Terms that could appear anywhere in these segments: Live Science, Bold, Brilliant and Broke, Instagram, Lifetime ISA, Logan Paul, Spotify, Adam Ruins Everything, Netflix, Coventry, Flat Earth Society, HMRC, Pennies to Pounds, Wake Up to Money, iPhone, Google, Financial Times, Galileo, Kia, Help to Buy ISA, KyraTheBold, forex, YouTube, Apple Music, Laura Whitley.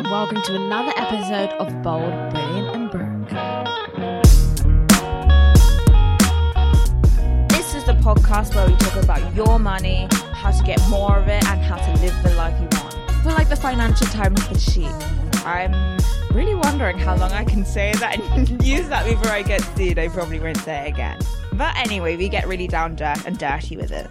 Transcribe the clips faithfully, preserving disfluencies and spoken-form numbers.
and welcome to another episode of Bold, Brilliant and Broke. This is the podcast where we talk about your money, how to get more of it, and how to live the life you want. We're like the Financial Times for sheep. I'm really wondering how long I can say that and use that before I get sued. I probably won't say it again. But anyway, we get really down dirt and dirty with it.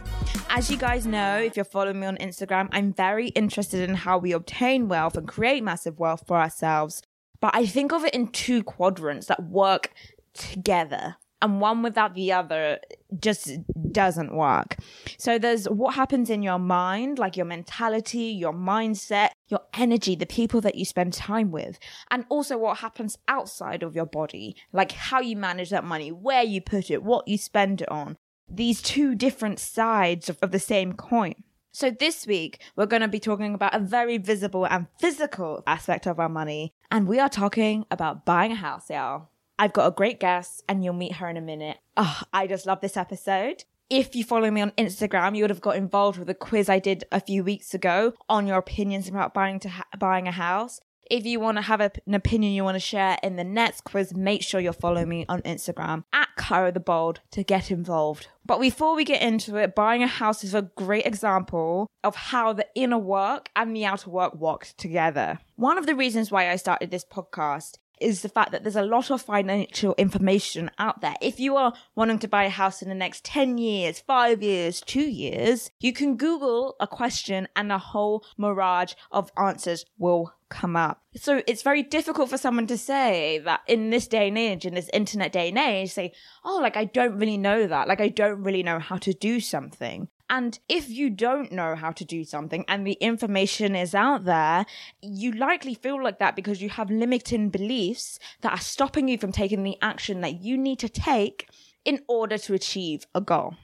As you guys know, if you're following me on Instagram, I'm very interested in how we obtain wealth and create massive wealth for ourselves. But I think of it in two quadrants that work together. And one without the other just doesn't work. So there's what happens in your mind, like your mentality, your mindset, your energy, the people that you spend time with. And also what happens outside of your body, like how you manage that money, where you put it, what you spend it on. These two different sides of, of the same coin. So this week, we're going to be talking about a very visible and physical aspect of our money. And we are talking about buying a house, y'all. I've got a great guest and you'll meet her in a minute. Oh, I just love this episode. If you follow me on Instagram, you would have got involved with a quiz I did a few weeks ago on your opinions about buying to ha- buying a house. If you want to have a, an opinion you want to share in the next quiz, make sure you're following me on Instagram at KyraTheBold to get involved. But before we get into it, buying a house is a great example of how the inner work and the outer work work together. One of the reasons why I started this podcast is the fact that there's a lot of financial information out there. If you are wanting to buy a house in the next ten years, five years, two years, you can Google a question and a whole mirage of answers will come up. So it's very difficult for someone to say that in this day and age, in this internet day and age, say, oh, like I don't really know that. Like I don't really know how to do something. And if you don't know how to do something and the information is out there, you likely feel like that because you have limiting beliefs that are stopping you from taking the action that you need to take in order to achieve a goal.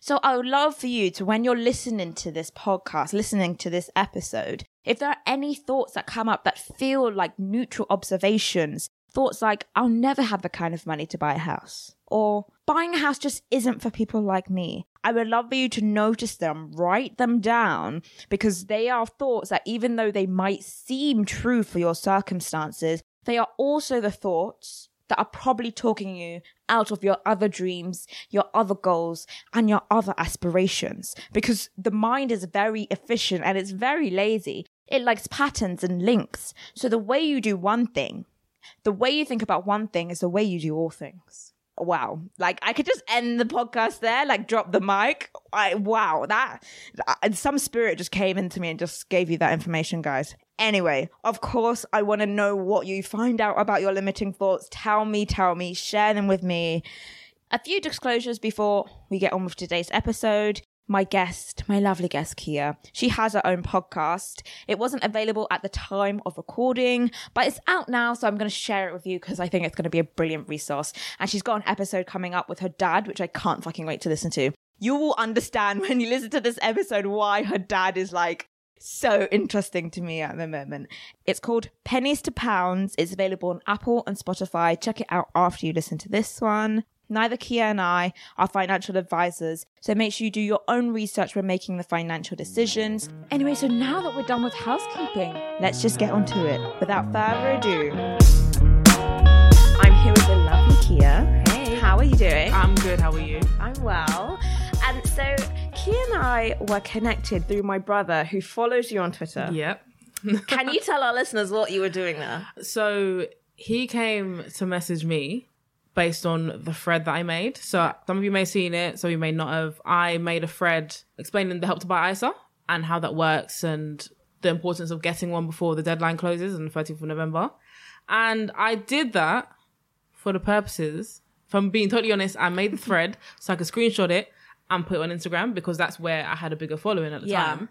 So I would love for you to, when you're listening to this podcast, listening to this episode, if there are any thoughts that come up that feel like neutral observations, thoughts like, I'll never have the kind of money to buy a house, or buying a house just isn't for people like me. I would love for you to notice them, write them down, because they are thoughts that even though they might seem true for your circumstances, they are also the thoughts that are probably talking you out of your other dreams, your other goals, and your other aspirations. Because the mind is very efficient and it's very lazy. It likes patterns and links. So the way you do one thing, the way you think about one thing is the way you do all things. Wow. Like I could just end the podcast there, like drop the mic. I, wow. That some spirit just came into me and just gave you that information, guys. Anyway, of course, I want to know what you find out about your limiting thoughts. Tell me, tell me, share them with me. A few disclosures before we get on with today's episode. My guest, my lovely guest, Kia, she has her own podcast. It wasn't available at the time of recording, but it's out now, so I'm going to share it with you because I think it's going to be a brilliant resource. And she's got an episode coming up with her dad, which I can't fucking wait to listen to. You will understand when you listen to this episode why her dad is like so interesting to me at the moment. It's called Pennies to Pounds. It's available on Apple and Spotify. Check it out after you listen to this one. Neither Kia and I are financial advisors, so make sure you do your own research when making the financial decisions. Anyway, so now that we're done with housekeeping, let's just get onto it. Without further ado, I'm here with the lovely Kia. Hey. How are you doing? I'm good. How are you? I'm well. And so Kia and I were connected through my brother who follows you on Twitter. Yep. Can you tell our listeners what you were doing there? So he came to message me based on the thread that I made. So some of you may have seen it, some of you may not have. I made a thread explaining the Help to Buy I S A and how that works and the importance of getting one before the deadline closes on the thirteenth of November. And I did that for the purposes, if I'm being totally honest, I made the thread so I could screenshot it and put it on Instagram because that's where I had a bigger following at the yeah. time.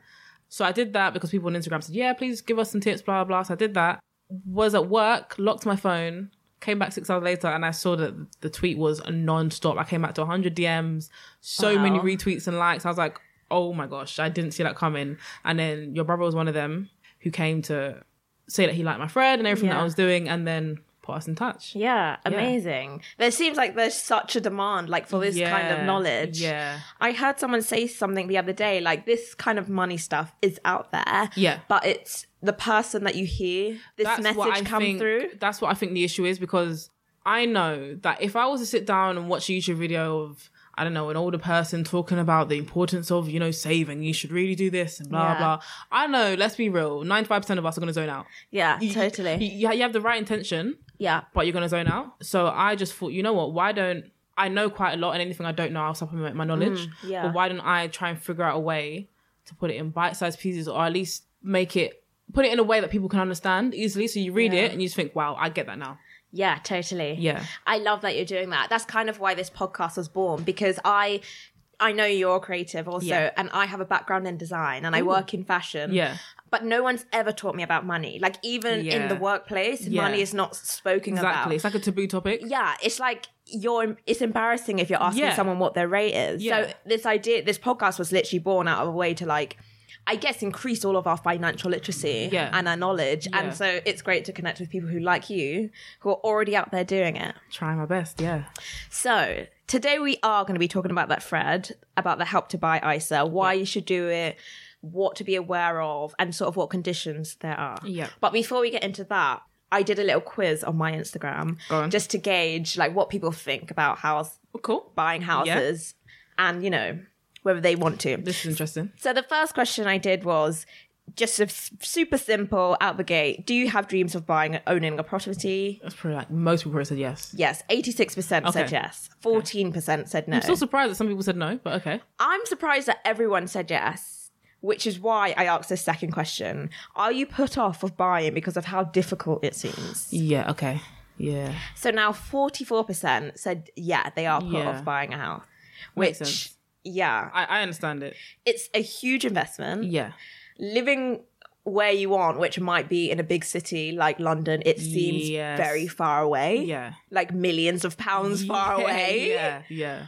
So I did that because people on Instagram said, yeah, please give us some tips, blah, blah. So I did that, was at work, locked my phone, came back six hours later and I saw that the tweet was non-stop. I came back to one hundred D Ms, so wow. many retweets and likes. I was like, oh my gosh, I didn't see that coming. And then your brother was one of them who came to say that he liked my thread and everything yeah. that I was doing. And then put us in touch. Yeah, amazing. Yeah. There seems like there's such a demand, like, for this yeah, kind of knowledge. Yeah. I heard someone say something the other day, like, this kind of money stuff is out there. Yeah. But it's the person that you hear this that's message come think, through. That's what I think the issue is, because I know that if I was to sit down and watch a YouTube video of, I don't know, an older person talking about the importance of, you know, saving, you should really do this and blah, yeah. blah. I know, let's be real, ninety-five percent of us are going to zone out. Yeah, you, totally. You, you have the right intention, yeah, but you're going to zone out. So I just thought, you know what, why don't, I know quite a lot, and anything I don't know, I'll supplement my knowledge. Mm, yeah. But why don't I try and figure out a way to put it in bite-sized pieces, or at least make it, put it in a way that people can understand easily. So you read yeah. it and you just think, wow, I get that now. Yeah, totally. Yeah. I love that you're doing that. That's kind of why this podcast was born, because I I know you're creative also, yeah. and I have a background in design, and Ooh. I work in fashion. Yeah. But no one's ever taught me about money. Like, even yeah. in the workplace, yeah. money is not spoken exactly. about. Exactly. It's like a taboo topic. Yeah. It's like you're, it's embarrassing if you're asking yeah. someone what their rate is. Yeah. So this idea, this podcast was literally born out of a way to, like, I guess, increase all of our financial literacy yeah. and our knowledge. Yeah. And so it's great to connect with people who, like you, who are already out there doing it. Trying my best, yeah. So today we are going to be talking about that thread, about the Help to Buy I S A, why yeah. you should do it, what to be aware of, and sort of what conditions there are. Yeah. But before we get into that, I did a little quiz on my Instagram Go on. just to gauge, like, what people think about house, cool. buying houses yeah. and, you know, whether they want to. This is interesting. So the first question I did was just a super simple out the gate. Do you have dreams of buying and owning a property? That's probably, like, most people said yes. Yes. eighty-six percent okay. said yes. fourteen percent okay. said no. I'm still surprised that some people said no, but okay. I'm surprised that everyone said yes, which is why I asked this second question. Are you put off of buying because of how difficult it seems? Yeah. Okay. Yeah. So now forty-four percent said, yeah, they are put yeah. off buying a house, which... Makes sense. Yeah. I, I understand it. It's a huge investment. Yeah. Living where you want, which might be in a big city like London, it seems yes. very far away. Yeah. Like millions of pounds yeah, far away. Yeah. Yeah.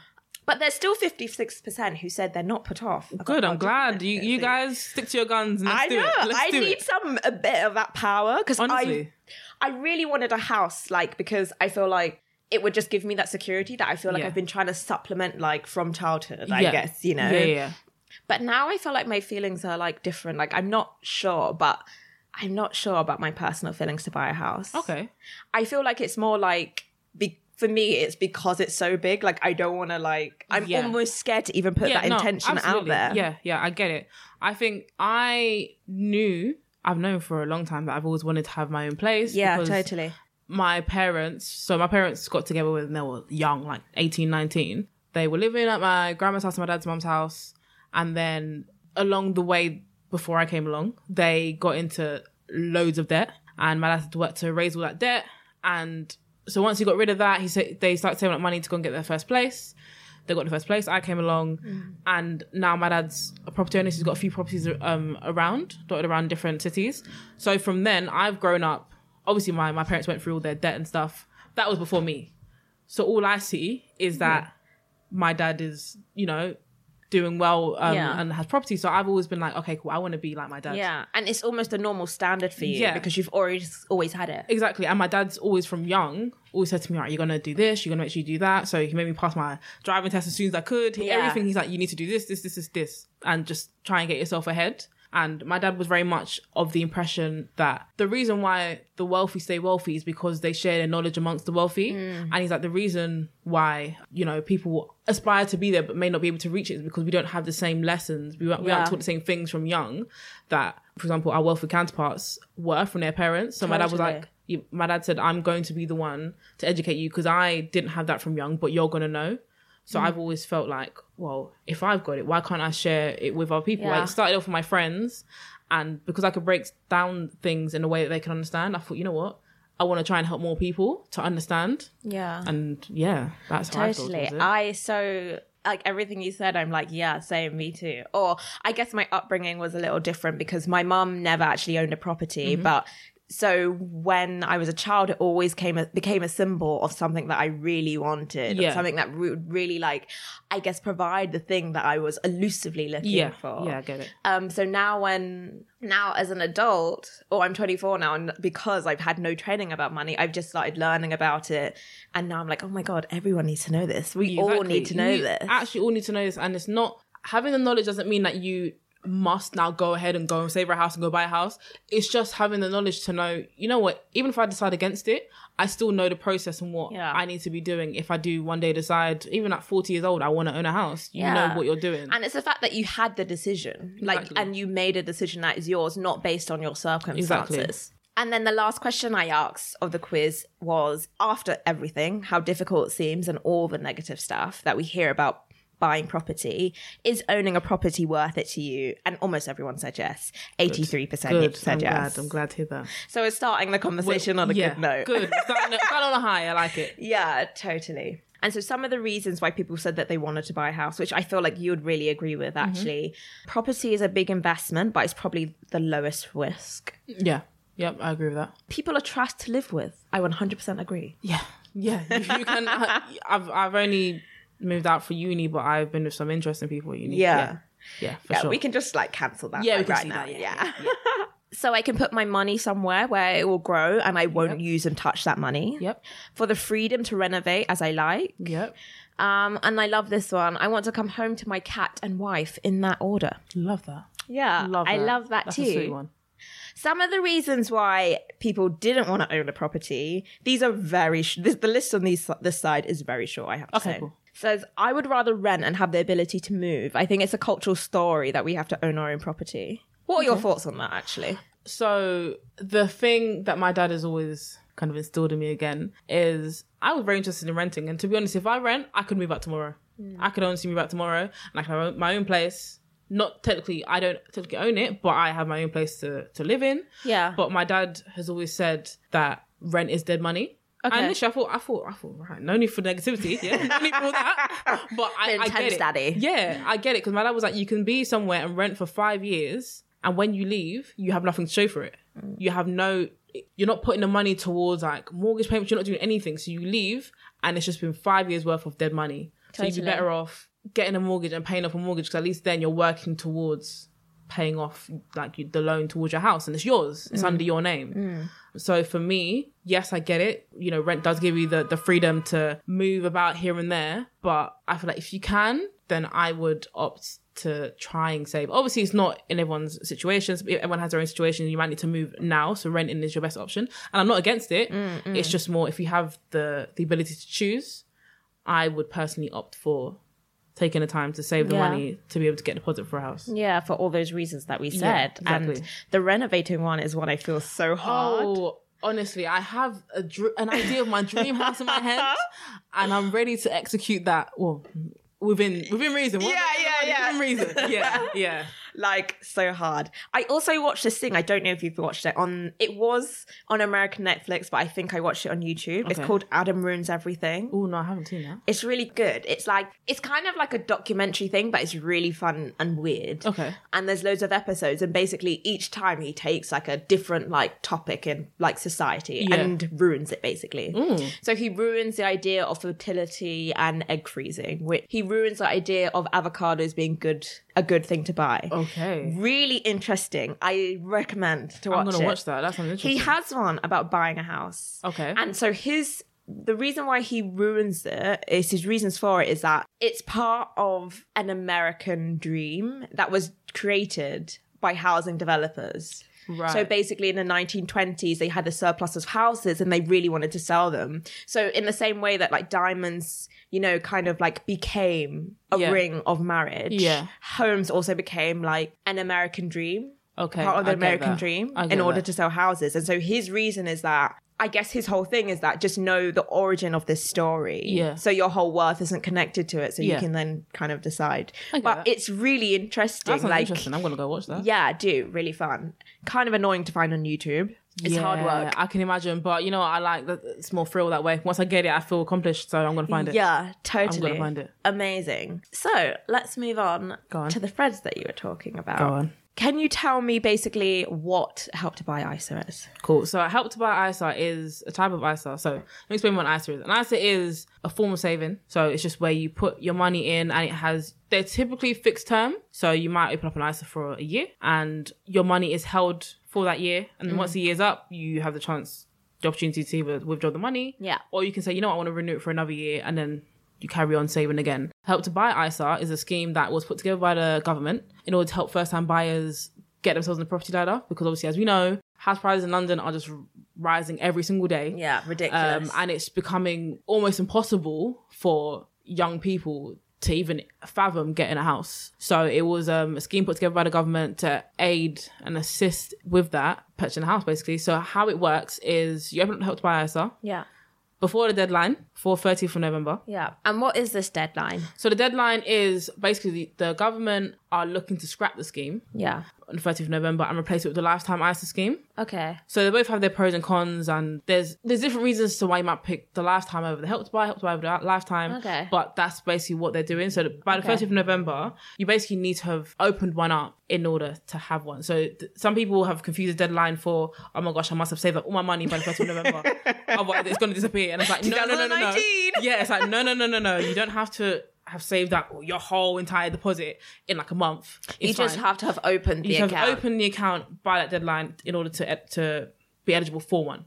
But there's still fifty-six percent who said they're not put off. Good, I'm glad. You you guys stick to your guns and let's do it. I know. I need some, a bit of that power, because I, I really wanted a house, like, because I feel like it would just give me that security that I feel like yeah. I've been trying to supplement, like, from childhood, I yeah. guess, you know? Yeah, yeah. But now I feel like my feelings are, like, different. Like, I'm not sure, but I'm not sure about my personal feelings to buy a house. Okay. I feel like it's more like, be- for me, it's because it's so big. Like, I don't want to, like, I'm yeah. almost scared to even put yeah, that no, intention absolutely. out there. Yeah, yeah, I get it. I think I knew, I've known for a long time that I've always wanted to have my own place. Yeah, because totally. My parents, so my parents got together when they were young, like eighteen, nineteen. They were living at my grandma's house and my dad's mum's house. And then along the way, before I came along, they got into loads of debt. And my dad had to work to raise all that debt. And so once he got rid of that, he said they started saving up money to go and get their first place. They got the first place. I came along. Mm. And now my dad's a property owner. So he's got a few properties um, around, dotted around different cities. So from then, I've grown up. Obviously, my, my parents went through all their debt and stuff. That was before me. So all I see is that yeah. my dad is, you know, doing well um, yeah. and has property. So I've always been like, okay, cool, I want to be like my dad. Yeah, and it's almost a normal standard for you yeah. because you've always, always had it. Exactly. And my dad's always from young, always said to me, all right, you're going to do this, you're going to make sure you do that. So he made me pass my driving test as soon as I could. Yeah. Everything, he's like, you need to do this, this, this, this, this, and just try and get yourself ahead. And my dad was very much of the impression that the reason why the wealthy stay wealthy is because they share their knowledge amongst the wealthy. Mm. And he's like, the reason why, you know, people aspire to be there but may not be able to reach it is because we don't have the same lessons. We, we yeah. aren't taught the same things from young that, for example, our wealthy counterparts were from their parents. So totally. my dad was like, my dad said, I'm going to be the one to educate you because I didn't have that from young, but you're going to know. So mm. I've always felt like, well, if I've got it, why can't I share it with other people? Yeah. Like, it started off with my friends, and because I could break down things in a way that they can understand, I thought, you know what? I want to try and help more people to understand. Yeah. And yeah, that's totally. how I felt. I so... Like, everything you said, I'm like, yeah, same, me too. Or I guess my upbringing was a little different because my mum never actually owned a property, mm-hmm. but so when I was a child, it always came a, became a symbol of something that I really wanted, yeah. or something that would really, like, I guess, provide the thing that I was elusively looking yeah. for. Yeah, I get it. Um, so now when now as an adult, or I'm twenty-four now, and because I've had no training about money, I've just started learning about it, and now I'm like, oh my god, everyone needs to know this. We exactly. all need to know you this. Actually, all need to know this, and it's not having the knowledge doesn't mean that you must now go ahead and go and save a house and go buy a house. It's just having the knowledge to know, you know what, even if I decide against it, I still know the process and what yeah. I need to be doing. If I do one day decide, even at forty years old, I want to own a house, you yeah. know what you're doing. And it's the fact that you had the decision, like, exactly. and you made a decision that is yours, not based on your circumstances. Exactly. And then the last question I asked of the quiz was, after everything, how difficult it seems and all the negative stuff that we hear about buying property, is owning a property worth it to you? And almost everyone said yes. eighty-three percent good. said I'm yes. Glad. I'm glad to hear that. So we're starting the conversation well, on a yeah, good note. Good. Starting on a high. I like it. Yeah, totally. And so some of the reasons why people said that they wanted to buy a house, which I feel like you would really agree with, actually. Mm-hmm. Property is a big investment, but it's probably the lowest risk. Yeah. Yep, I agree with that. People are trash to live with. I one hundred percent agree. Yeah. Yeah. You, you can... I, I've, I've only... moved out for uni, but I've been with some interesting people at uni. Yeah. Yeah, yeah, for yeah sure. We can just like cancel that yeah, like, right now. That, yeah. yeah. yeah. yeah. So I can put my money somewhere where it will grow and I won't yep. use and touch that money. Yep. For the freedom to renovate as I like. Yep. Um, and I love this one. I want to come home to my cat and wife in that order. Love that. Yeah. Love that. I love that That's too. That's a sweet one. Some of the reasons why people didn't want to own a property, these are very, sh- this, the list on these, this side is very short, I have to okay, say. Cool. Says, I would rather rent and have the ability to move. I think it's a cultural story that we have to own our own property. What are your okay. thoughts on that, actually? So the thing that my dad has always kind of instilled in me again is I was very interested in renting. And to be honest, if I rent, I could move out tomorrow. Mm. I could honestly move out tomorrow and I could have my own place. Not technically, I don't technically own it, but I have my own place to, to live in. Yeah. But my dad has always said that rent is dead money. Okay. And literally, I thought, I thought, I thought, right, no need for negativity, yeah, no need for all that. But I, I get it. Daddy. Yeah, I get it, because my dad was like, you can be somewhere and rent for five years, and when you leave, you have nothing to show for it. Mm. You have no, you're not putting the money towards like mortgage payments. You're not doing anything, so you leave, and it's just been five years worth of dead money. Totally. So you'd be better off getting a mortgage and paying off a mortgage, because at least then you're working towards paying off like the loan towards your house, and it's yours. It's mm. under your name. Mm. So for me, yes, I get it. You know, rent does give you the, the freedom to move about here and there. But I feel like if you can, then I would opt to try and save. Obviously, it's not in everyone's situations. Everyone has their own situation. You might need to move now. So renting is your best option. And I'm not against it. Mm-mm. It's just more if you have the, the ability to choose, I would personally opt for taking the time to save the yeah. money to be able to get a deposit for a house. Yeah, for all those reasons that we said. Yeah, exactly. And the renovating one is one I feel so hard. Oh, honestly, I have a dr- an idea of my dream house in my head, and I'm ready to execute that. Well, within within reason. What yeah, yeah, yeah. Within reason. Yeah, yeah. Like, so hard. I also watched this thing. I don't know if you've watched it. on. It was on American Netflix, but I think I watched it on YouTube. Okay. It's called Adam Ruins Everything. Oh, no, I haven't seen that. It's really good. It's like, it's kind of like a documentary thing, but it's really fun and weird. Okay. And there's loads of episodes. And basically each time he takes like a different like topic in like society yeah. and ruins it basically. Mm. So he ruins the idea of fertility and egg freezing. Which he ruins the idea of avocados being good a good thing to buy. Oh. Okay. Really interesting. I recommend to watch it. I'm going to watch that. That sounds interesting. He has one about buying a house. Okay. And so his, the reason why he ruins it, is his reasons for it is that it's part of an American dream that was created by housing developers. Right. So basically in the nineteen twenties, they had a surplus of houses and they really wanted to sell them. So in the same way that like diamonds, you know, kind of like became a yeah. ring of marriage, yeah. homes also became like an American dream, okay, part of the I American dream in order that. to sell houses. And so his reason is that, I guess his whole thing is that just know the origin of this story. Yeah. So your whole worth isn't connected to it. So yeah. you can then kind of decide. But that. it's really interesting. That's like, interesting. I'm going to go watch that. Yeah, do. Really fun. Kind of annoying to find on YouTube. It's yeah, hard work. I can imagine. But you know what? I like that it's more thrill that way. Once I get it, I feel accomplished. So I'm going to find it. Yeah, totally. I'm going to find it. Amazing. So let's move on, on to the threads that you were talking about. Go on. Can you tell me basically what Help to Buy I S A is? Cool. So Help to Buy I S A is a type of I S A. So let me explain what an I S A is. An I S A is a form of saving. So it's just where you put your money in and it has, they're typically fixed term. So you might open up an I S A for a year and your money is held for that year. And then mm. once the year's up, you have the chance, the opportunity to either withdraw the money. Yeah. Or you can say, you know what, I want to renew it for another year and then you carry on saving again. Help to Buy I S A is a scheme that was put together by the government in order to help first-time buyers get themselves on the property ladder, because obviously, as we know, house prices in London are just rising every single day. Yeah, ridiculous. Um, and it's becoming almost impossible for young people to even fathom getting a house. So it was um, a scheme put together by the government to aid and assist with that, purchasing a house, basically. So how it works is you open up Help to Buy I S A. Yeah. Before the deadline, for thirtieth of November. Yeah. And what is this deadline? So the deadline is basically the, the government are looking to scrap the scheme. Yeah. On the thirtieth of November and replace it with the Lifetime I S A scheme. Okay. So they both have their pros and cons, and there's there's different reasons to why you might pick the Lifetime over the Help to Buy, Help to Buy over the Lifetime. Okay. But that's basically what they're doing. So by the okay. thirtieth of November, you basically need to have opened one up in order to have one. So th- some people have confused the deadline for, oh my gosh, I must have saved up all my money by the first of November. Otherwise it's going to disappear. And it's like, no, no, no, no, no. Yeah, it's like, no, no, no, no, no. You don't have to have saved that your whole entire deposit in like a month. It's you just fine. have to have opened the you account. You have opened the account by that deadline in order to to be eligible for one.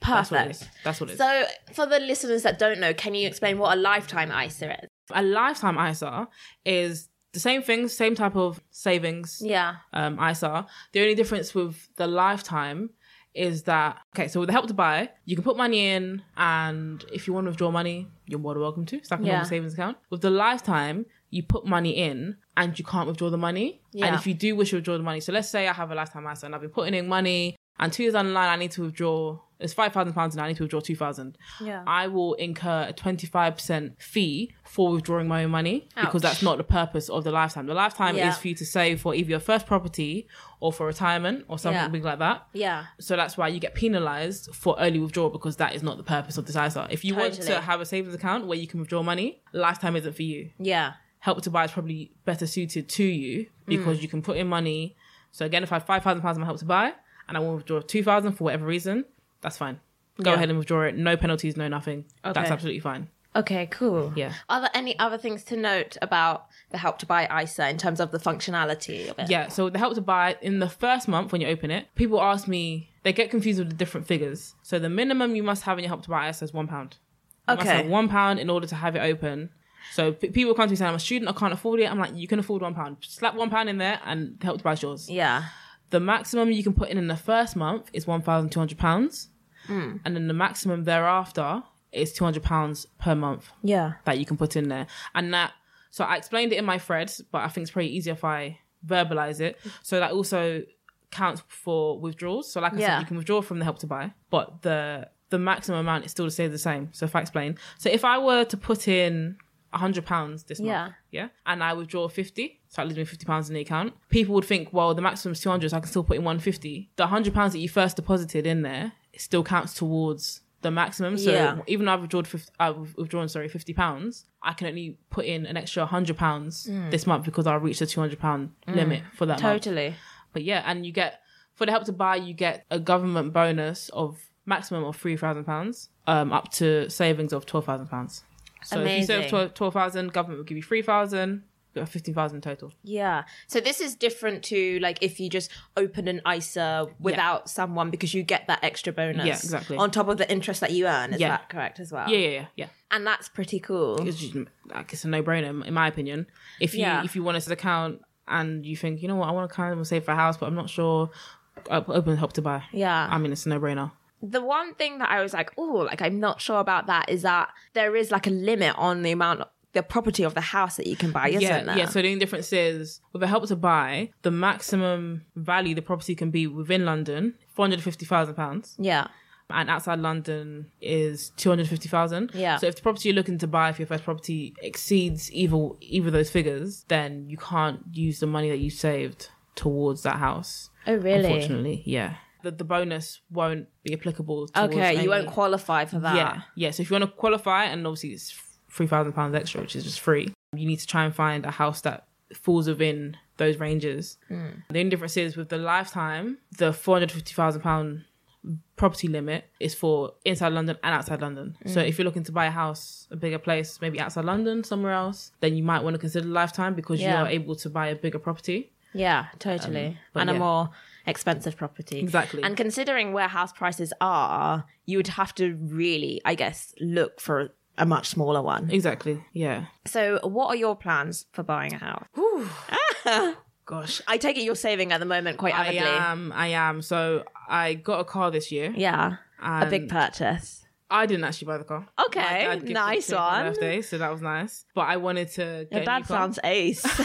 Perfect. That's what it is. That's what it is. So for the listeners that don't know, can you explain what a Lifetime I S A is? A Lifetime I S A is the same thing, same type of savings. Yeah. Um, I S A. The only difference with the Lifetime is that, okay, so with the Help to Buy, you can put money in, and if you want to withdraw money, you're more than welcome to. It's like a normal savings account. With the Lifetime, you put money in and you can't withdraw the money. Yeah. And if you do wish to withdraw the money, so let's say I have a Lifetime I S A and I've been putting in money, and two years down the line, I need to withdraw, it's five thousand pounds and I need to withdraw two thousand pounds. Yeah. I will incur a twenty-five percent fee for withdrawing my own money. Ouch. Because that's not the purpose of the Lifetime. The Lifetime yeah. is for you to save for either your first property or for retirement or something yeah. big like that. Yeah. So that's why you get penalised for early withdrawal, because that is not the purpose of this I S A. If you totally. want to have a savings account where you can withdraw money, Lifetime isn't for you. Yeah. Help to Buy is probably better suited to you because mm. you can put in money. So again, if I have five thousand pounds in my Help to Buy, and I want to withdraw two thousand for whatever reason, that's fine. Go yeah. ahead and withdraw it. No penalties, no nothing. Okay. That's absolutely fine. Okay, cool. Yeah. Are there any other things to note about the Help to Buy I S A in terms of the functionality of it? Yeah, so the Help to Buy, in the first month when you open it, people ask me, they get confused with the different figures. So the minimum you must have in your Help to Buy I S A is one pound. You okay. must have one pound in order to have it open. So p- people come to me saying, I'm a student, I can't afford it. I'm like, you can afford one pound. Slap one pound in there and the Help to Buy is yours. Yeah. The maximum you can put in in the first month is one thousand two hundred pounds. Mm. And then the maximum thereafter is two hundred pounds per month. Yeah. That you can put in there. And that, so I explained it in my threads, but I think it's probably easier if I verbalise it. So that also counts for withdrawals. So like I yeah. said, you can withdraw from the Help to Buy, but the the maximum amount is still to stay the same. So if I explain, so if I were to put in one hundred pounds this month, yeah. yeah, and I withdraw fifty, so that leaves me fifty pounds in the account, people would think, well, the maximum is two hundred, so I can still put in one hundred fifty. The one hundred pounds that you first deposited in there, it still counts towards the maximum. So yeah. even though I've withdrawn, I've withdrawn sorry, fifty pounds, I can only put in an extra one hundred pounds mm. this month because I'll reach the two hundred pounds mm. limit for that totally. month. Totally. But yeah, and you get, for the Help to Buy, you get a government bonus of maximum of three thousand pounds um, up to savings of twelve thousand pounds. So amazing. If you save twelve thousand, government will give you three thousand, got fifteen thousand total. Yeah. So this is different to like if you just open an I S A without yeah. someone, because you get that extra bonus. Yeah, exactly. On top of the interest that you earn. Is yeah. that correct as well? Yeah, yeah, yeah. yeah. And that's pretty cool. It's, just, like, it's a no-brainer in my opinion. If you yeah. if you want to account and you think, you know what, I want to kind of save for a house, but I'm not sure, open Help to Buy. Yeah. I mean, it's a no-brainer. The one thing that I was like, oh, like I'm not sure about that is that there is like a limit on the amount, of, the property of the house that you can buy, isn't yeah, there? Yeah, so the only difference is with a Help to Buy, the maximum value the property can be within London, four hundred fifty thousand pounds. Yeah. And outside London is two hundred fifty thousand. Yeah. So if the property you're looking to buy for your first property exceeds either, either of those figures, then you can't use the money that you saved towards that house. Oh, really? Unfortunately, yeah. The, the bonus won't be applicable towards okay you any... won't qualify for that yeah yeah so if you want to qualify, and obviously it's three thousand pounds extra, which is just free, you need to try and find a house that falls within those ranges. Mm. The only difference is with the Lifetime, the four hundred fifty thousand pounds property limit is for inside London and outside London. Mm. So if you're looking to buy a house, a bigger place, maybe outside London, somewhere else, then you might want to consider Lifetime because yeah. you are able to buy a bigger property. Yeah, totally. Um, and yeah. a more expensive property. Exactly. And considering where house prices are, you would have to really, I guess, look for a much smaller one. Exactly, yeah. So what are your plans for buying a house? Ah, gosh. I take it you're saving at the moment quite avidly. I am, I am. So I got a car this year. Yeah, a big purchase. I didn't actually buy the car. Okay, my dad nice one. My birthday, so that was nice. But I wanted to get Your dad a new car. Sounds ace.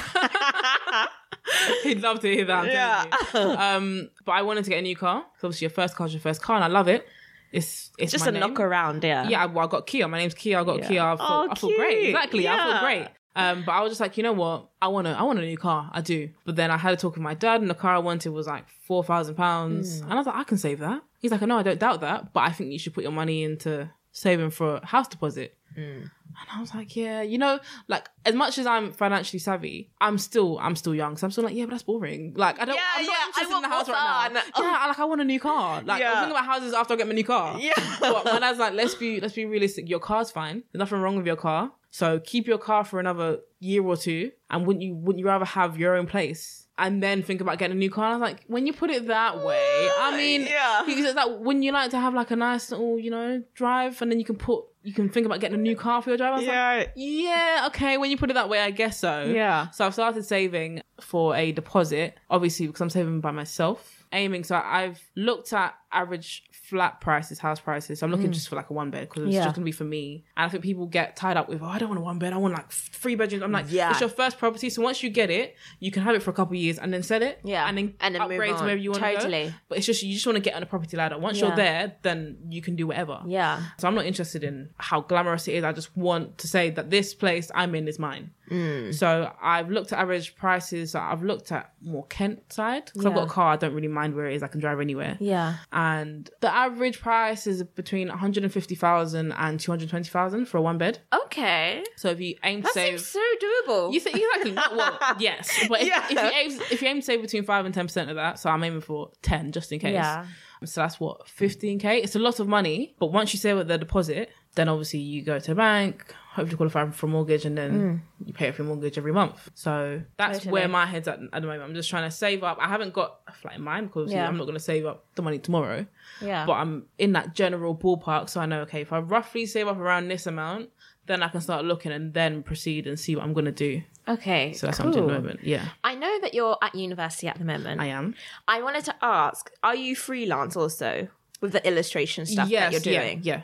He'd love to hear that. Yeah. Um, but I wanted to get a new car. So obviously, your first car is your first car, and I love it. It's it's just my a name. knock around, yeah. Yeah, well, I got Kia. My name's Kia. I got yeah. Kia. I feel, oh, I feel great. Exactly, yeah. I feel great. Um, but I was just like, you know what? I want to. I want a new car. I do. But then I had a talk with my dad, and the car I wanted was like four thousand pounds, mm. and I was like, I can save that. He's like, no, I don't doubt that, but I think you should put your money into saving for a house deposit. Mm. And I was like, yeah, you know, like as much as I'm financially savvy, I'm still, I'm still young, so I'm still like, yeah, but that's boring. Like I don't, yeah, I'm not yeah, interested in the house right now. Oh. Yeah, I, like I want a new car. Like yeah. I'm thinking about houses after I get my new car. Yeah. But when I was like, let's be, let's be realistic. Your car's fine. There's nothing wrong with your car. So keep your car for another year or two. And wouldn't you, wouldn't you rather have your own place? And then think about getting a new car. And I was like, when you put it that way, I mean, yeah. he says that wouldn't you like to have like a nice little, you know, drive, and then you can put, you can think about getting a new car for your drive. I was yeah. like, yeah, okay. When you put it that way, I guess so. Yeah. So I've started saving for a deposit, obviously, because I'm saving by myself. Aiming, so I've looked at average flat prices, house prices. So I'm looking mm. just for like a one bed because it's yeah. just gonna be for me. And I think people get tied up with, oh, I don't want a one bed. I want like three bedrooms. I'm like, yeah. it's your first property, so once you get it, you can have it for a couple of years and then sell it. Yeah, and then, and then upgrade to wherever you want to totally. go. But it's just you just want to get on a property ladder. Once yeah. you're there, then you can do whatever. Yeah. So I'm not interested in how glamorous it is. I just want to say that this place I'm in is mine. Mm. So I've looked at average prices. I've looked at more Kent side because yeah. I've got a car. I don't really mind where it is. I can drive anywhere. Yeah. And the average price is between one hundred and fifty thousand and two hundred twenty thousand for a one bed. Okay. So if you aim to that save, that seems so doable. You think exactly? Well, yes. But if, yeah. if you aim, if you aim to save between five and ten percent of that, so I'm aiming for ten just in case. Yeah. So that's what fifteen k. It's a lot of money, but once you save with the deposit, then obviously you go to the bank, hopefully qualify for a mortgage, and then mm. you pay off your mortgage every month. So that's totally. where my head's at at the moment. I'm just trying to save up. I haven't got a flat in mind because yeah. I'm not going to save up the money tomorrow. Yeah. But I'm in that general ballpark, so I know, okay, if I roughly save up around this amount, then I can start looking and then proceed and see what I'm going to do. Okay, so that's cool. what I'm doing at the moment, yeah. I know that you're at university at the moment. I am. I wanted to ask, are you freelance also with the illustration stuff yes, that you're doing? Yeah,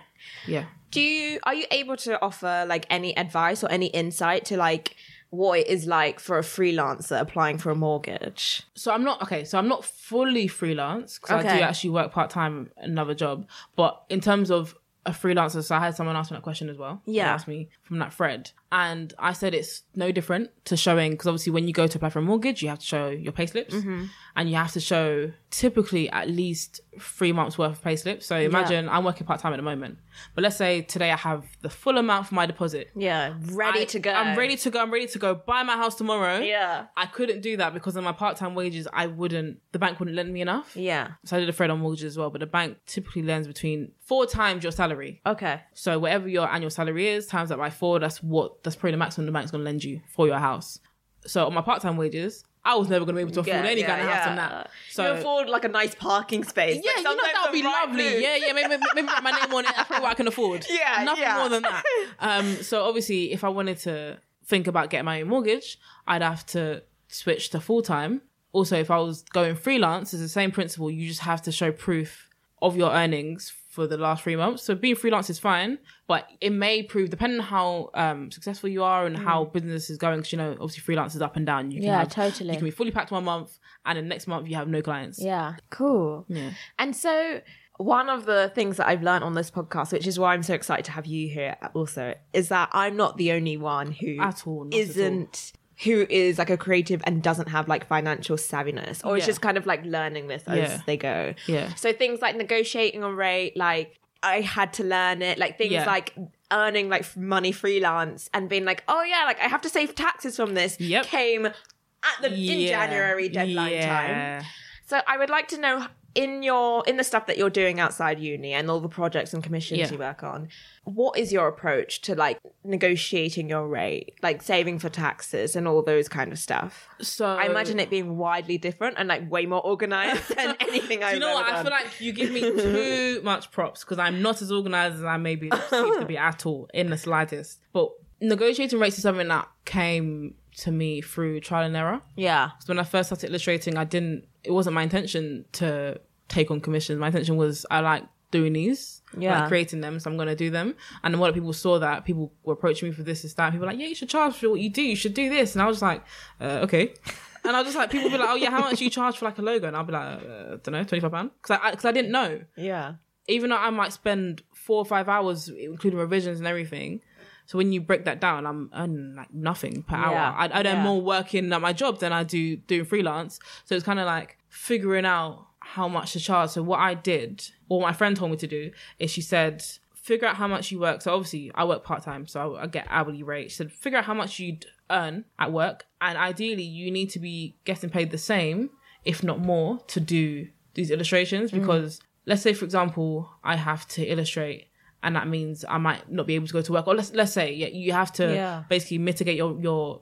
yeah, yeah. Do you, are you able to offer like any advice or any insight to like what it is like for a freelancer applying for a mortgage? So I'm not, okay, so I'm not fully freelance because okay. I do actually work part-time another job. But in terms of a freelancer, so I had someone ask me that question as well. Yeah. They asked me from that thread. And I said it's no different to showing, because obviously when you go to apply for a mortgage, you have to show your payslips mm-hmm. and you have to show typically at least three months worth of payslips. So imagine yeah. I'm working part-time at the moment, but let's say today I have the full amount for my deposit. Yeah, ready I, to go. I'm ready to go. I'm ready to go buy my house tomorrow. Yeah. I couldn't do that because of my part-time wages, I wouldn't, the bank wouldn't lend me enough. Yeah. So I did a thread on mortgages as well, but the bank typically lends between four times your salary. Okay. So whatever your annual salary is, times that by four, that's what that's probably the maximum the bank's going to lend you for your house. So on my part-time wages, I was never going to be able to afford yeah, any yeah, kind of yeah. house on that. So you afford like a nice parking space. Yeah, you know, that would be right lovely. Mood. Yeah, yeah, maybe, maybe, maybe put my name on it. That's probably what I can afford. Yeah, Nothing yeah. more than that. Um, so obviously, if I wanted to think about getting my own mortgage, I'd have to switch to full-time. Also, if I was going freelance, it's the same principle. You just have to show proof of your earnings for the last three months. So being freelance is fine, but it may prove, depending on how um, successful you are and mm. how business is going, because, you know, obviously freelance is up and down. You can yeah, have, totally. You can be fully packed one month and then next month you have no clients. Yeah, cool. Yeah. And so one of the things that I've learned on this podcast, which is why I'm so excited to have you here also, is that I'm not the only one who at all, isn't... At all. who is like a creative and doesn't have like financial savviness, or yeah. it's just kind of like learning this as yeah. they go. Yeah. So things like negotiating a rate, like I had to learn it, like things yeah. like earning like money freelance and being like, oh yeah, like I have to save taxes from this yep. came at the yeah. in January deadline yeah. time. So I would like to know, in your in the stuff that you're doing outside uni and all the projects and commissions yeah. you work on, what is your approach to like negotiating your rate, like saving for taxes and all those kind of stuff? So I imagine it being widely different and like way more organized than anything I've ever done. Do you know what? Done. I feel like you give me too much props because I'm not as organized as I maybe seem to be at all in the slightest. But negotiating rates is something that came to me through trial and error. Yeah. So when I first started illustrating, I didn't, it wasn't my intention to take on commissions. My intention was I like doing these, yeah. like creating them, so I'm going to do them. And a lot of people saw that, people were approaching me for this and that. People were like, yeah, you should charge for what you do. You should do this. And I was like, uh, okay. And I was just like, people would be like, oh yeah, how much do you charge for like a logo? And I'll be like, uh, I don't know, twenty-five pounds. Because I, I, I didn't know. Yeah. Even though I might spend four or five hours, including revisions and everything. So when you break that down, I'm earning like nothing per hour. Yeah, I, I earn yeah. more working at my job than I do doing freelance. So it's kind of like figuring out how much to charge. So what I did, or my friend told me to do, is she said, figure out how much you work. So obviously I work part-time, so I, I get hourly rate. She said, figure out how much you'd earn at work. And ideally you need to be getting paid the same, if not more, to do these illustrations. Because mm. let's say, for example, I have to illustrate, and that means I might not be able to go to work. Or let's let's say yeah, you have to yeah. basically mitigate your, your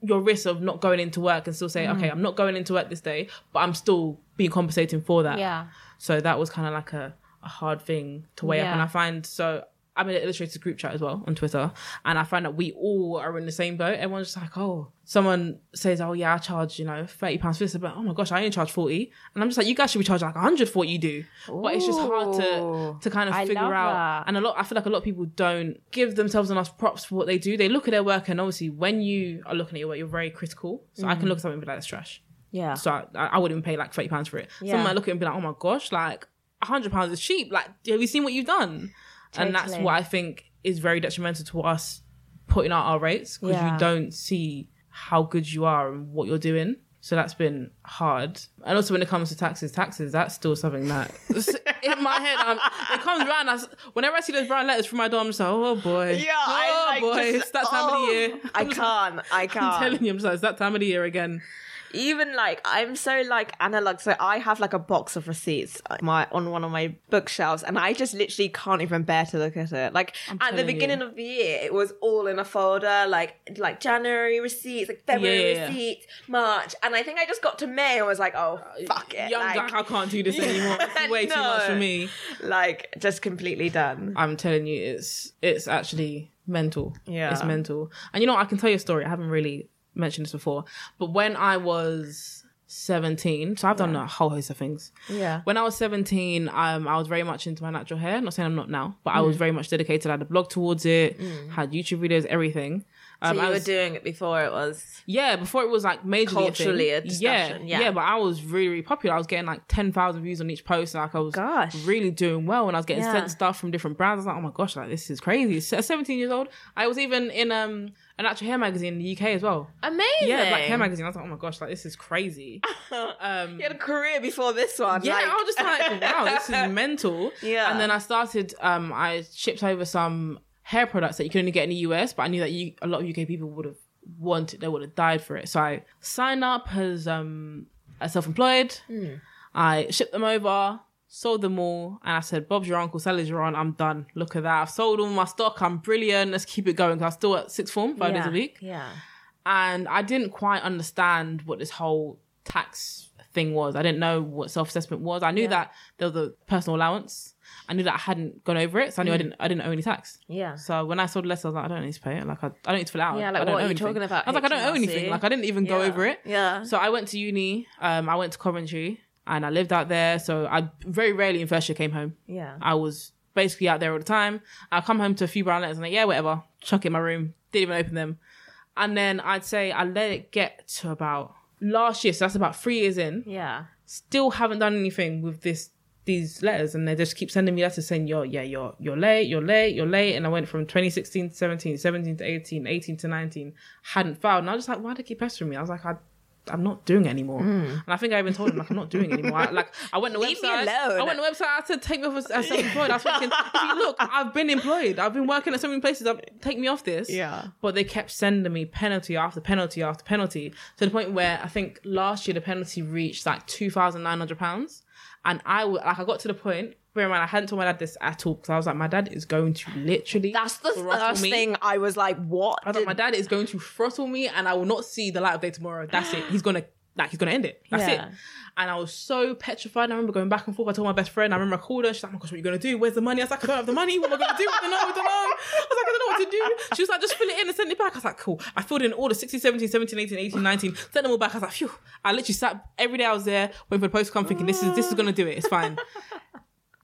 your risk of not going into work and still say, mm. okay, I'm not going into work this day, but I'm still being compensated for that. Yeah. So that was kind of like a, a hard thing to weigh yeah. up. And I find, so I'm in an illustrated group chat as well on Twitter, and I find that we all are in the same boat. Everyone's just like, oh, someone says, oh yeah, I charge, you know, thirty pounds for this. But oh my gosh, I only charge forty. And I'm just like, you guys should be charging like one hundred for what you do. Ooh, but it's just hard to to kind of I figure out. That. And a lot, I feel like a lot of people don't give themselves enough props for what they do. They look at their work, and obviously when you are looking at your work, you're very critical. So mm. I can look at something and be like, that's trash. Yeah. So I, I wouldn't pay like thirty pounds for it. Yeah. Someone might look at it and be like, oh my gosh, like one hundred pounds is cheap. Like, have you seen what you've done? Totally. And that's what I think is very detrimental to us putting out our rates, because yeah. you don't see how good you are and what you're doing. So that's been hard. And also when it comes to taxes, taxes, that's still something that in my head, I'm, it comes around. I, whenever I see those brown letters from my door, I'm just like, oh boy. Yeah, oh I like boy, just, it's that time oh, of the year. I can't, I can't. I'm telling you, I'm sorry, it's that time of the year again. Even like, I'm so like analog. So I have like a box of receipts my on one of my bookshelves, and I just literally can't even bear to look at it. Like at the beginning you. of the year, it was all in a folder, like like January receipts, like February yeah. receipts, March. And I think I just got to May and was like, oh, fuck it. Young, like, I can't do this anymore. It's way no, too much for me. Like just completely done. I'm telling you, it's it's actually mental. Yeah. It's mental. And you know, I can tell you a story. I haven't really mentioned this before, but when I was seventeen, so I've done yeah. a whole host of things. Yeah. When I was seventeen, um, I was very much into my natural hair. I'm not saying I'm not now, but mm. I was very much dedicated. I had a blog towards it, mm. had YouTube videos, everything. Um, so you I was, were doing it before it was... Yeah, before it was like majorly culturally a thing. A discussion. Yeah, yeah, yeah, but I was really, really popular. I was getting like ten thousand views on each post, and like I was gosh. really doing well, and I was getting yeah. sent stuff from different brands. I was like, oh my gosh, like this is crazy. So at seventeen years old, I was even in um an actual hair magazine in the U K as well. Amazing. Yeah, like hair magazine. I was like, oh my gosh, like this is crazy. Um, you had a career before this one. Yeah, like... I was just like, wow, this is mental. Yeah. And then I started, um I shipped over some hair products that you can only get in the U S, but I knew that you, a lot of U K people would have wanted, they would have died for it. So I signed up as um as self-employed. Mm. I shipped them over, sold them all, and I said, Bob's your uncle, Sally's your aunt, I'm done. Look at that. I've sold all my stock, I'm brilliant, let's keep it going. Because I was still at sixth form, five yeah. days a week. Yeah. And I didn't quite understand what this whole tax thing was. I didn't know what self-assessment was. I knew yeah. that there was a personal allowance. I knew that I hadn't gone over it, so I knew mm. I didn't. I didn't owe any tax. Yeah. So when I saw the letter, I was like, I don't need to pay it. Like I, I don't need to fill it out. Yeah. Like I don't what are you anything. talking about? I was like, H M R C? I don't owe anything. Like I didn't even yeah. go over it. Yeah. So I went to uni. Um, I went to Coventry and I lived out there. So I very rarely in first year came home. Yeah. I was basically out there all the time. I come home to a few brown letters and like, yeah, whatever. Chuck it in my room. Didn't even open them. And then I'd say I let it get to about last year. So that's about three years in. Yeah. Still haven't done anything with this. These letters, and they just keep sending me letters saying you're yeah you're you're late you're late you're late and I went from twenty sixteen to seventeen, seventeen to eighteen, eighteen to nineteen, hadn't filed, and I was just like, why do they keep pestering me? I was like, I I'm not doing it anymore. Mm. And I think I even told him, like, I'm not doing it anymore. I, like, I went to the website. I went to the website. I said, take me off as self-employed. I was thinking, see, look, I've been employed. I've been working at so many places. I've, take me off this. Yeah. But they kept sending me penalty after penalty after penalty to the point where I think last year the penalty reached like two thousand nine hundred pounds. And I, w- like, I got to the point, bear in mind, I hadn't told my dad this at all because I was like, my dad is going to literally That's the first me. thing I was like, what? I was did... like, my dad is going to throttle me and I will not see the light of day tomorrow. That's it. He's going to, like, he's going to end it. That's yeah. it. And I was so petrified. I remember going back and forth. I told my best friend, I remember I called her. She's like, oh my gosh, what are you going to do? Where's the money? I was like, I don't have the money. What am I going to do? I don't know. I don't know. I was like, I don't know what to do. She was like, just fill it in and send it back. I was like, cool. I filled in all the sixteen, seventeen, seventeen, eighteen, eighteen, nineteen. Sent them all back. I was like, phew. I literally sat every day I was there waiting for the post to come thinking, this is, this is going to do it. It's fine.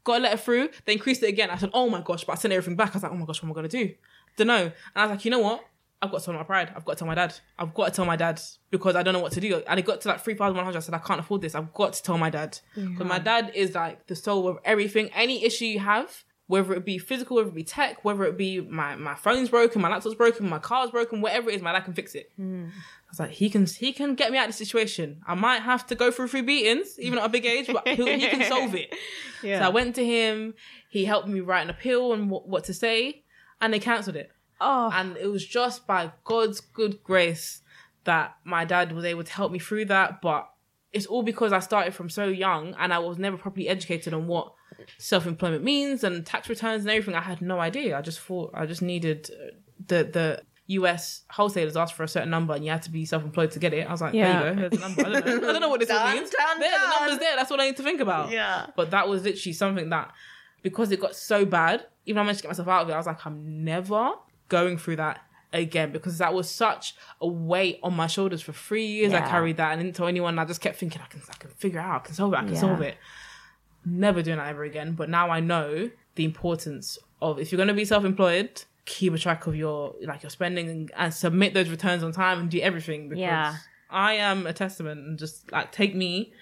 Got a letter through. They increased it again. I said, oh my gosh, but I sent everything back. I was like, oh my gosh, what am I going to do? Don't know. And I was like, you know what? I've got to tell my pride. I've got to tell my dad. I've got to tell my dad because I don't know what to do. And it got to like three thousand one hundred. I said, I can't afford this. I've got to tell my dad. Because yeah. my dad is like the soul of everything. Any issue you have, whether it be physical, whether it be tech, whether it be my, my phone's broken, my laptop's broken, my car's broken, whatever it is, my dad can fix it. Mm. I was like, he can he can get me out of this situation. I might have to go through three beatings, even at a big age, but he'll, he can solve it. Yeah. So I went to him. He helped me write an appeal and what, what to say. And they cancelled it. Oh. And it was just by God's good grace that my dad was able to help me through that. But it's all because I started from so young and I was never properly educated on what self-employment means and tax returns and everything. I had no idea. I just thought I just needed the the U S wholesalers asked for a certain number and you had to be self-employed to get it. I was like, yeah. there you go. Here's the number. I don't know, I don't know what this dun, means. Dun, there, dun. The number's there. That's what I need to think about. Yeah. But that was literally something that, because it got so bad, even I managed to get myself out of it, I was like, I'm never going through that again, because that was such a weight on my shoulders for three years. Yeah. I carried that and didn't tell anyone. I just kept thinking, I can, I can figure it out. I can solve it. I can yeah. solve it. Never doing that ever again. But now I know the importance of, if you're going to be self-employed, keep a track of your like your spending and, and submit those returns on time and do everything. Because yeah. I am a testament and just like take me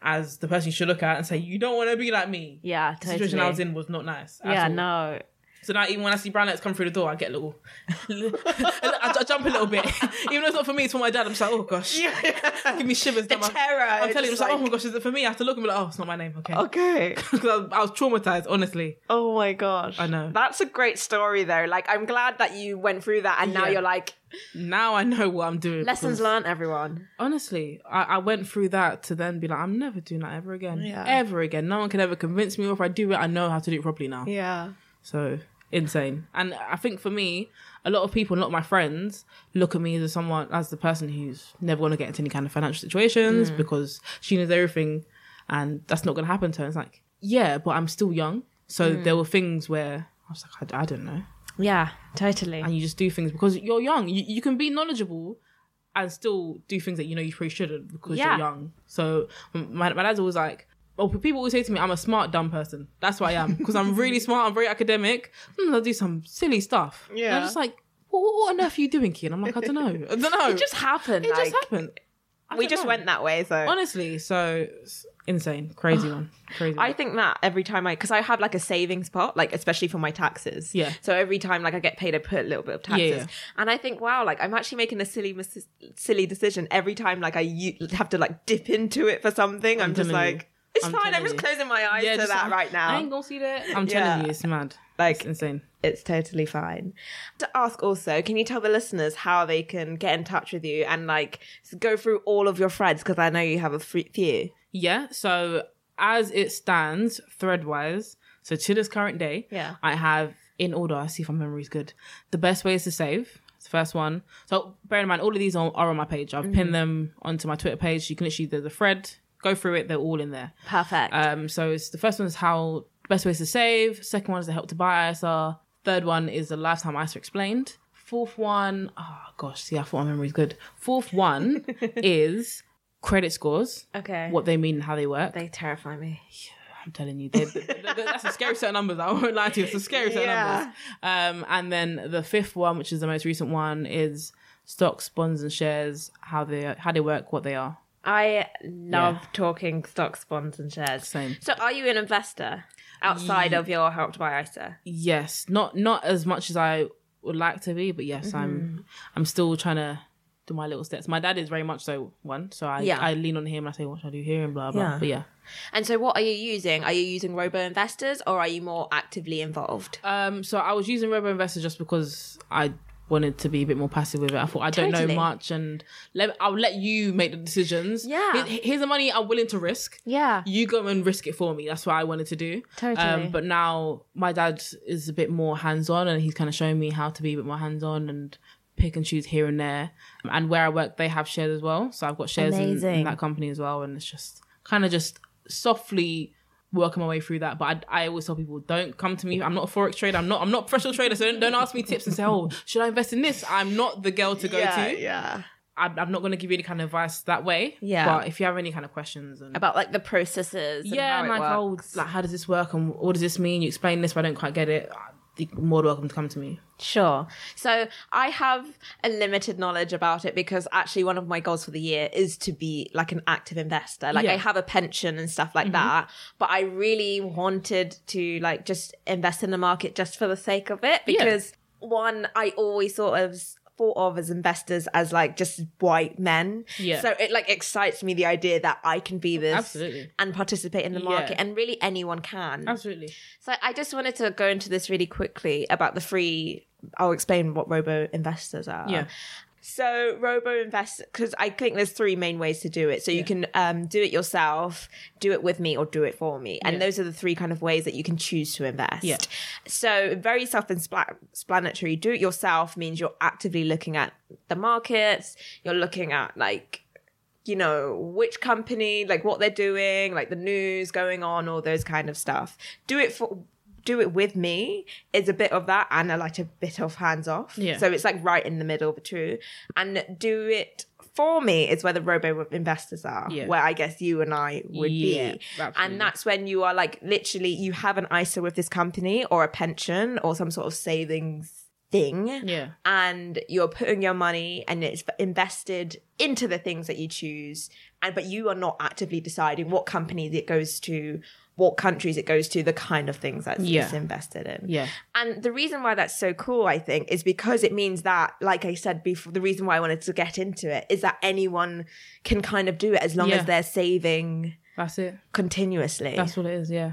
as the person you should look at and say, you don't want to be like me. Yeah, totally. The situation I was in was not nice. Yeah, all. no. So now even when I see brown lights come through the door, I get a little... I, I jump a little bit. Even though it's not for me, it's for my dad. I'm just like, oh gosh. Yeah. Give me shivers. The terror. I'm, I'm telling him, like, like, oh my gosh, is it for me? I have to look and be like, oh, it's not my name. Okay. Okay. Because I, I was traumatized, honestly. Oh my gosh. I know. That's a great story though. Like, I'm glad that you went through that and yeah. now you're like... Now I know what I'm doing. Lessons learned, everyone. Honestly, I, I went through that to then be like, I'm never doing that ever again. Yeah. Ever again. No one can ever convince me, or if I do it, I know how to do it properly now. Yeah. So insane. And I think for me, a lot of people, not my friends, look at me as someone, as the person who's never going to get into any kind of financial situations mm. because she knows everything and that's not going to happen to her. It's like, yeah, but I'm still young. So mm. there were things where I was like, I, I don't know. Yeah, totally. And you just do things because you're young. You, you can be knowledgeable and still do things that you know you probably shouldn't because yeah. you're young. So my, my dad's always like, oh, people always say to me, I'm a smart, dumb person. That's what I am. Because I'm really smart. I'm very academic. Sometimes I do some silly stuff. Yeah. And I'm just like, well, what, what on earth are you doing, Key? And I'm like, I don't know. I don't know. It just happened. It like, just happened. I we just know. went that way. So honestly, so insane. Crazy one. Crazy one. I think that every time I, because I have like a savings pot, like especially for my taxes. Yeah. So every time like I get paid, I put a little bit of taxes. Yeah, yeah. And I think, wow, like I'm actually making a silly, mis- silly decision every time like I u- have to like dip into it for something. I'm, I'm just like... It's I'm fine. I'm just you. closing my eyes yeah, to that like, right now. I ain't gonna see that. I'm yeah. telling you, it's mad. Like, it's insane. It's totally fine. To ask also, can you tell the listeners how they can get in touch with you and like go through all of your threads? Because I know you have a few. Yeah. So as it stands, thread-wise, so to this current day, yeah. I have in order. I see if my memory's good. The best way is to save. It's the first one. So bear in mind, all of these are, are on my page. I've mm-hmm. pinned them onto my Twitter page. You can literally there's a thread. Go through it. They're all in there. Perfect. Um, so it's the first one is how best ways to save. Second one is the Help to Buy I S A. Third one is the Lifetime I S A explained. Fourth one, oh gosh, see, I thought my memory's good. Fourth one is credit scores. Okay. What they mean and how they work. They terrify me. Yeah, I'm telling you, they, they, they, that's a scary set of numbers. I won't lie to you. It's a scary set yeah. of numbers. Um, and then the fifth one, which is the most recent one, is stocks, bonds, and shares. How they how they work. What they are. I love yeah. talking stocks, bonds, and shares. Same. So, are you an investor outside yeah. of your Help to Buy I S A? Yes, not not as much as I would like to be, but yes, mm-hmm. I'm. I'm still trying to do my little steps. My dad is very much so one, so I yeah. I lean on him and I say, what should I do here and blah blah. Yeah. But yeah. And so, what are you using? Are you using robo investors or are you more actively involved? Um, so I was using robo investors just because I wanted to be a bit more passive with it. I thought I don't totally. know much, and let, I'll let you make the decisions. Yeah, here's, here's the money I'm willing to risk. Yeah, you go and risk it for me. That's what I wanted to do. Totally. Um, but now my dad is a bit more hands on, and he's kind of showing me how to be a bit more hands on and pick and choose here and there. And where I work, they have shares as well, so I've got shares in, in that company as well. And it's just kind of just softly working my way through that. But I, I always tell people, don't come to me. I'm not a forex trader. I'm not I'm not a professional trader, so don't, don't ask me tips and say, oh, should I invest in this? I'm not the girl to go yeah, to yeah I'm, I'm not going to give you any kind of advice that way. Yeah, but if you have any kind of questions and about like the processes and yeah how and it like works. Oh, like how does this work and what does this mean? You explain this but I don't quite get it. You're more welcome to come to me. Sure. So I have a limited knowledge about it because actually one of my goals for the year is to be like an active investor. Like yeah. I have a pension and stuff like mm-hmm. that, but I really wanted to like just invest in the market just for the sake of it because yeah. one, I always sort of thought of as investors as like just white men. Yeah. So it like excites me the idea that I can be this Absolutely. and participate in the market yeah. and really anyone can. Absolutely. So I just wanted to go into this really quickly about the free, I'll explain what robo investors are. Yeah. So robo invest, because I think there's three main ways to do it. So you yeah. can um, do it yourself, do it with me, or do it for me. And yeah. those are the three kind of ways that you can choose to invest. Yeah. So very self-explanatory. Do it yourself means you're actively looking at the markets. You're looking at like, you know, which company, like what they're doing, like the news going on, all those kind of stuff. Do it for... Do it with me is a bit of that and a, like a bit of hands off. Yeah. So it's like right in the middle of the two. And do it for me is where the robo investors are, yeah. where I guess you and I would yeah, be. Absolutely. And that's when you are like literally you have an I S A with this company or a pension or some sort of savings thing. Yeah. And you're putting your money and it's invested into the things that you choose. And but you are not actively deciding what company it goes to, what countries it goes to, the kind of things that yeah. it's invested in. Yeah. And the reason why that's so cool, I think, is because it means that, like I said before, the reason why I wanted to get into it is that anyone can kind of do it as long yeah. as they're saving. That's it. Continuously. That's what it is, yeah.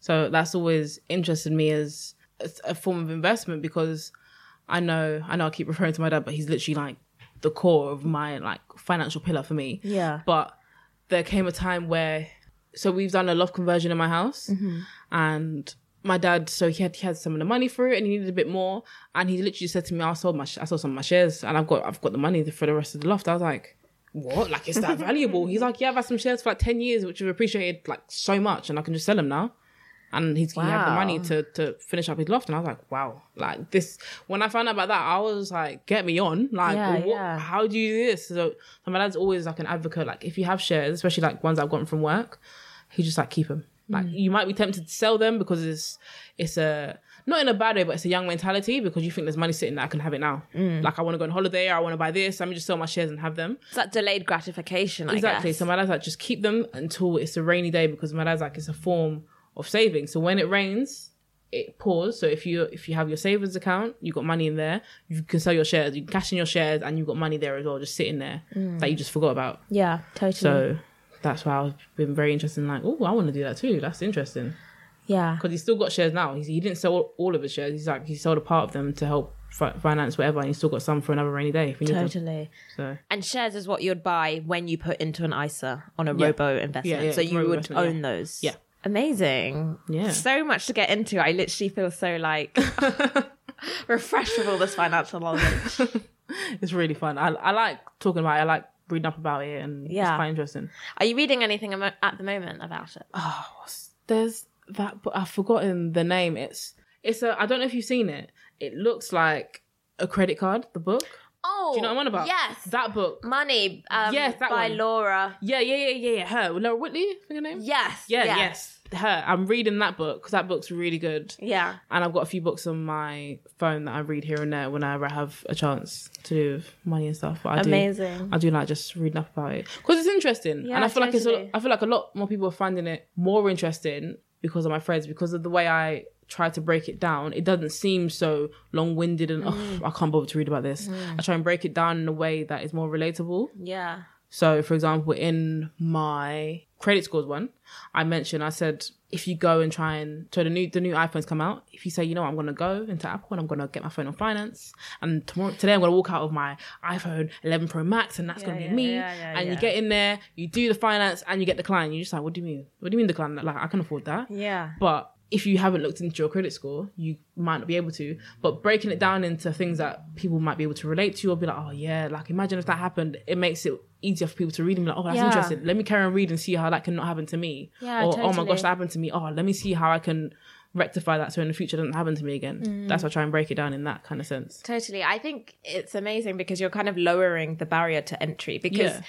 So that's always interested me as a form of investment because I know, I know I keep referring to my dad, but he's literally like the core of my like financial pillar for me. Yeah. But there came a time where... So we've done a loft conversion in my house mm-hmm. and my dad, so he had he had some of the money for it and he needed a bit more. And he literally said to me, I sold my I sold some of my shares and I've got I've got the money for the rest of the loft. I was like, what? Like, it's that valuable? He's like, yeah, I've had some shares for like ten years, which have appreciated like so much and I can just sell them now. And he's wow. he had the money to, to finish up his loft. And I was like, wow, like this, when I found out about that, I was like, get me on. Like, yeah, what, yeah. how do you do this? So, so my dad's always like an advocate. Like if you have shares, especially like ones I've gotten from work, he just like, keep them. Like mm. you might be tempted to sell them because it's, it's a, not in a bad way, but it's a young mentality because you think there's money sitting there, I can have it now. Mm. Like I want to go on holiday or I want to buy this. So I'm just sell my shares and have them. It's like delayed gratification, I Exactly. guess. So my dad's like, just keep them until it's a rainy day because my dad's like, it's a form of saving. So when it rains, it pours. So if you if you have your savings account, you've got money in there. You can sell your shares, you can cash in your shares, and you've got money there as well, just sitting there mm. that you just forgot about. Yeah, totally. So that's why I've been very interested in like, oh, I want to do that too. That's interesting. Yeah, because he's still got shares now. He's, he didn't sell all of his shares. He's like he sold a part of them to help finance whatever, and he's still got some for another rainy day. If you totally. So and shares is what you'd buy when you put into an I S A on a yeah. robo investment. Yeah, yeah, so you would own yeah. those. Yeah. Amazing. Yeah. So much to get into. I literally feel so like refreshed with all this financial knowledge. It's really fun. I, I like talking about it. I like reading up about it and yeah. it's quite interesting. Are you reading anything at the moment about it? Oh, there's that book. I've forgotten the name. It's, it's a, I don't know if you've seen it. It looks like a credit card, the book. Oh, do you know what I'm on about? Yes, that book, Money. Um, yes, that by one. Laura. Yeah, yeah, yeah, yeah, yeah. Her, Laura Whitley, I think her name. Yes, yeah, yes. yes, her. I'm reading that book because that book's really good. Yeah, and I've got a few books on my phone that I read here and there whenever I have a chance to do with money and stuff. But I Amazing. Do, I do like just reading up about it because it's interesting, yeah, and I feel totally. like it's. A, I feel like a lot more people are finding it more interesting because of my friends, because of the way I try to break it down, it doesn't seem so long-winded and mm. oh, I can't bother to read about this. Mm. I try and break it down in a way that is more relatable. Yeah. So, for example, in my credit scores one, I mentioned, I said, if you go and try and... So the new the new iPhones come out. If you say, you know what, I'm going to go into Apple and I'm going to get my phone on finance. And tomorrow, today I'm going to walk out of my iPhone eleven Pro Max and that's yeah, going to be yeah, me. Yeah, yeah, and yeah. you get in there, you do the finance and you get declined. You're just like, what do you mean? What do you mean decline? Like, I can afford that. Yeah. But if you haven't looked into your credit score, you might not be able to. But breaking it down into things that people might be able to relate to or be like, oh yeah, like imagine if that happened. It makes it easier for people to read and be like, oh, that's yeah. interesting. Let me carry and read and see how that can not happen to me. Yeah, or, totally. Oh my gosh, that happened to me. Oh, let me see how I can rectify that so in the future it doesn't happen to me again. Mm. That's why I try and break it down in that kind of sense. Totally. I think it's amazing because you're kind of lowering the barrier to entry because... Yeah.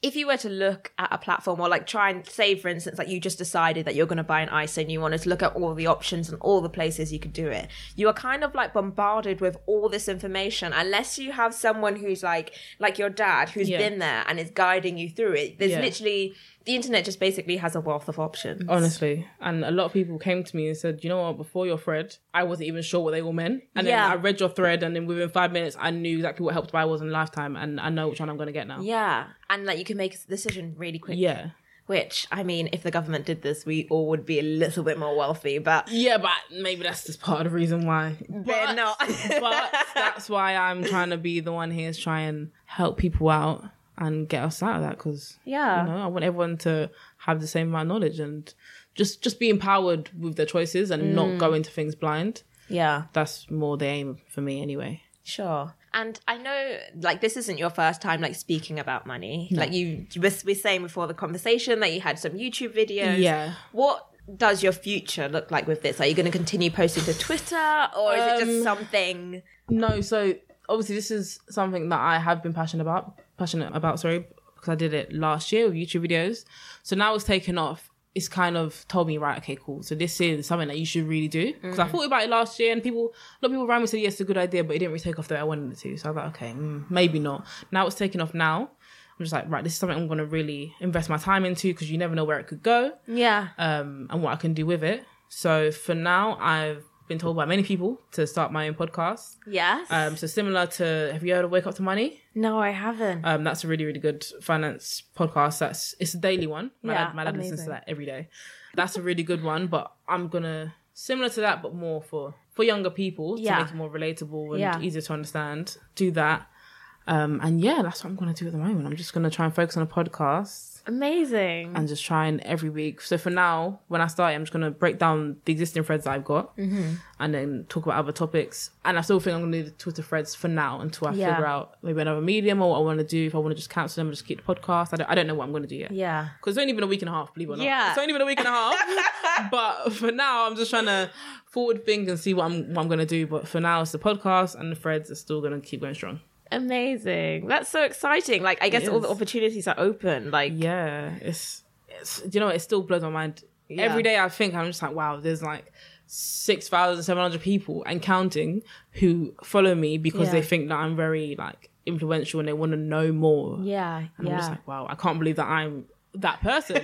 If you were to look at a platform or like try and say, for instance, like you just decided that you're going to buy an I S A and you wanted to look at all the options and all the places you could do it, you are kind of like bombarded with all this information unless you have someone who's like, like your dad who's yeah. been there and is guiding you through it. There's yeah. literally, the internet just basically has a wealth of options. Honestly. And a lot of people came to me and said, you know what, before your thread, I wasn't even sure what they all meant. And yeah. then I read your thread and then within five minutes, I knew exactly what Help to Buy was in Lifetime and I know which one I'm going to get now. Yeah. And like you can make a decision really quickly. Yeah. Which, I mean, if the government did this, we all would be a little bit more wealthy, but... Yeah, but maybe that's just part of the reason why. But, not. But that's why I'm trying to be the one here to try and help people out and get us out of that because yeah. you know, I want everyone to have the same amount of knowledge and just, just be empowered with their choices and mm. not go into things blind. Yeah. That's more the aim for me anyway. Sure. And I know, like, this isn't your first time, like, speaking about money. No. Like, you were saying before the conversation that you had some YouTube videos. Yeah. What does your future look like with this? Are you going to continue posting to Twitter or is um, it just something? No, so obviously this is something that I have been passionate about. passionate about, sorry, because I did it last year with YouTube videos. So now it's taken off. It's kind of told me, right, okay, cool. So this is something that you should really do. Because mm. I thought about it last year and people, a lot of people around me said, yes, it's a good idea, but it didn't really take off the way I wanted it to. So I was like, okay, mm, maybe not. Now it's taken off now. I'm just like, right, this is something I'm going to really invest my time into because you never know where it could go. Yeah. Um, and what I can do with it. So for now, I've been told by many people to start my own podcast. Yes. Um, so similar to, have you heard of Wake Up to Money? No, I haven't. Um, that's a really, really good finance podcast. That's It's a daily one. My yeah, dad, my dad listens to that every day. That's a really good one, but I'm going to, similar to that, but more for, for younger people to yeah. make it more relatable and yeah. easier to understand. Do that. Um, and yeah, that's what I'm going to do at the moment. I'm just going to try and focus on a podcast. Amazing. And just trying every week. So for now, when I start, I'm just going to break down the existing threads that I've got mm-hmm. and then talk about other topics. And I still think I'm going to do the Twitter threads for now until I yeah. figure out maybe another medium or what I want to do. If I want to just cancel them or just keep the podcast. I don't, I don't know what I'm going to do yet. Yeah. Because it's only been a week and a half, believe it or not. Yeah. It's only been a week and a half. But for now, I'm just trying to forward think and see what I'm, what I'm going to do. But for now, it's the podcast and the threads are still going to keep going strong. Amazing. That's so exciting. Like, I guess all the opportunities are open. Like, yeah, it's, it's, you know, it still blows my mind. Yeah. Every day I think, I'm just like, wow, there's like six thousand seven hundred people and counting who follow me because yeah. they think that I'm very like influential and they want to know more. Yeah. And yeah. I'm just like, wow, I can't believe that I'm that person.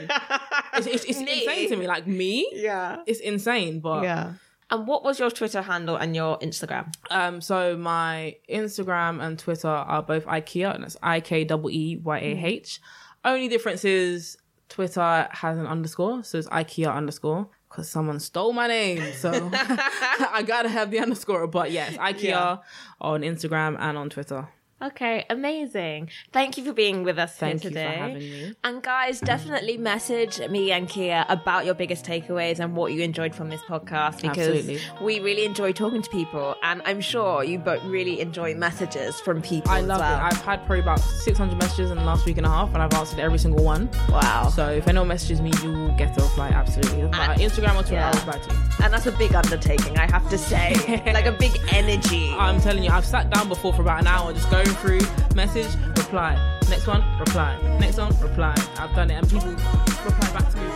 it's it's, it's insane to me. Like, me? Yeah. It's insane, but. Yeah. And what was your Twitter handle and your Instagram? Um, so my Instagram and Twitter are both Ikeeya, and that's I K E E Y A H. Only difference is Twitter has an underscore, so it's Ikeeya underscore, because someone stole my name. So I gotta have the underscore. But yes, Ikeeya yeah. on Instagram and on Twitter. Okay, amazing. Thank you for being with us Thank here today. Thank you for having me. And guys, definitely message me and Kia about your biggest takeaways and what you enjoyed from this podcast because Absolutely. we really enjoy talking to people and I'm sure you both really enjoy messages from people. I love well. it. I've had probably about six hundred messages in the last week and a half and I've answered every single one. Wow. So if anyone messages me, you will get a reply. Absolutely. And, Instagram or Twitter, yeah. I'll reply to you. And that's a big undertaking, I have to say. Like a big energy. I'm telling you, I've sat down before for about an hour just going through, message, reply, next one, reply, next one, reply. I've done it and people reply back to me.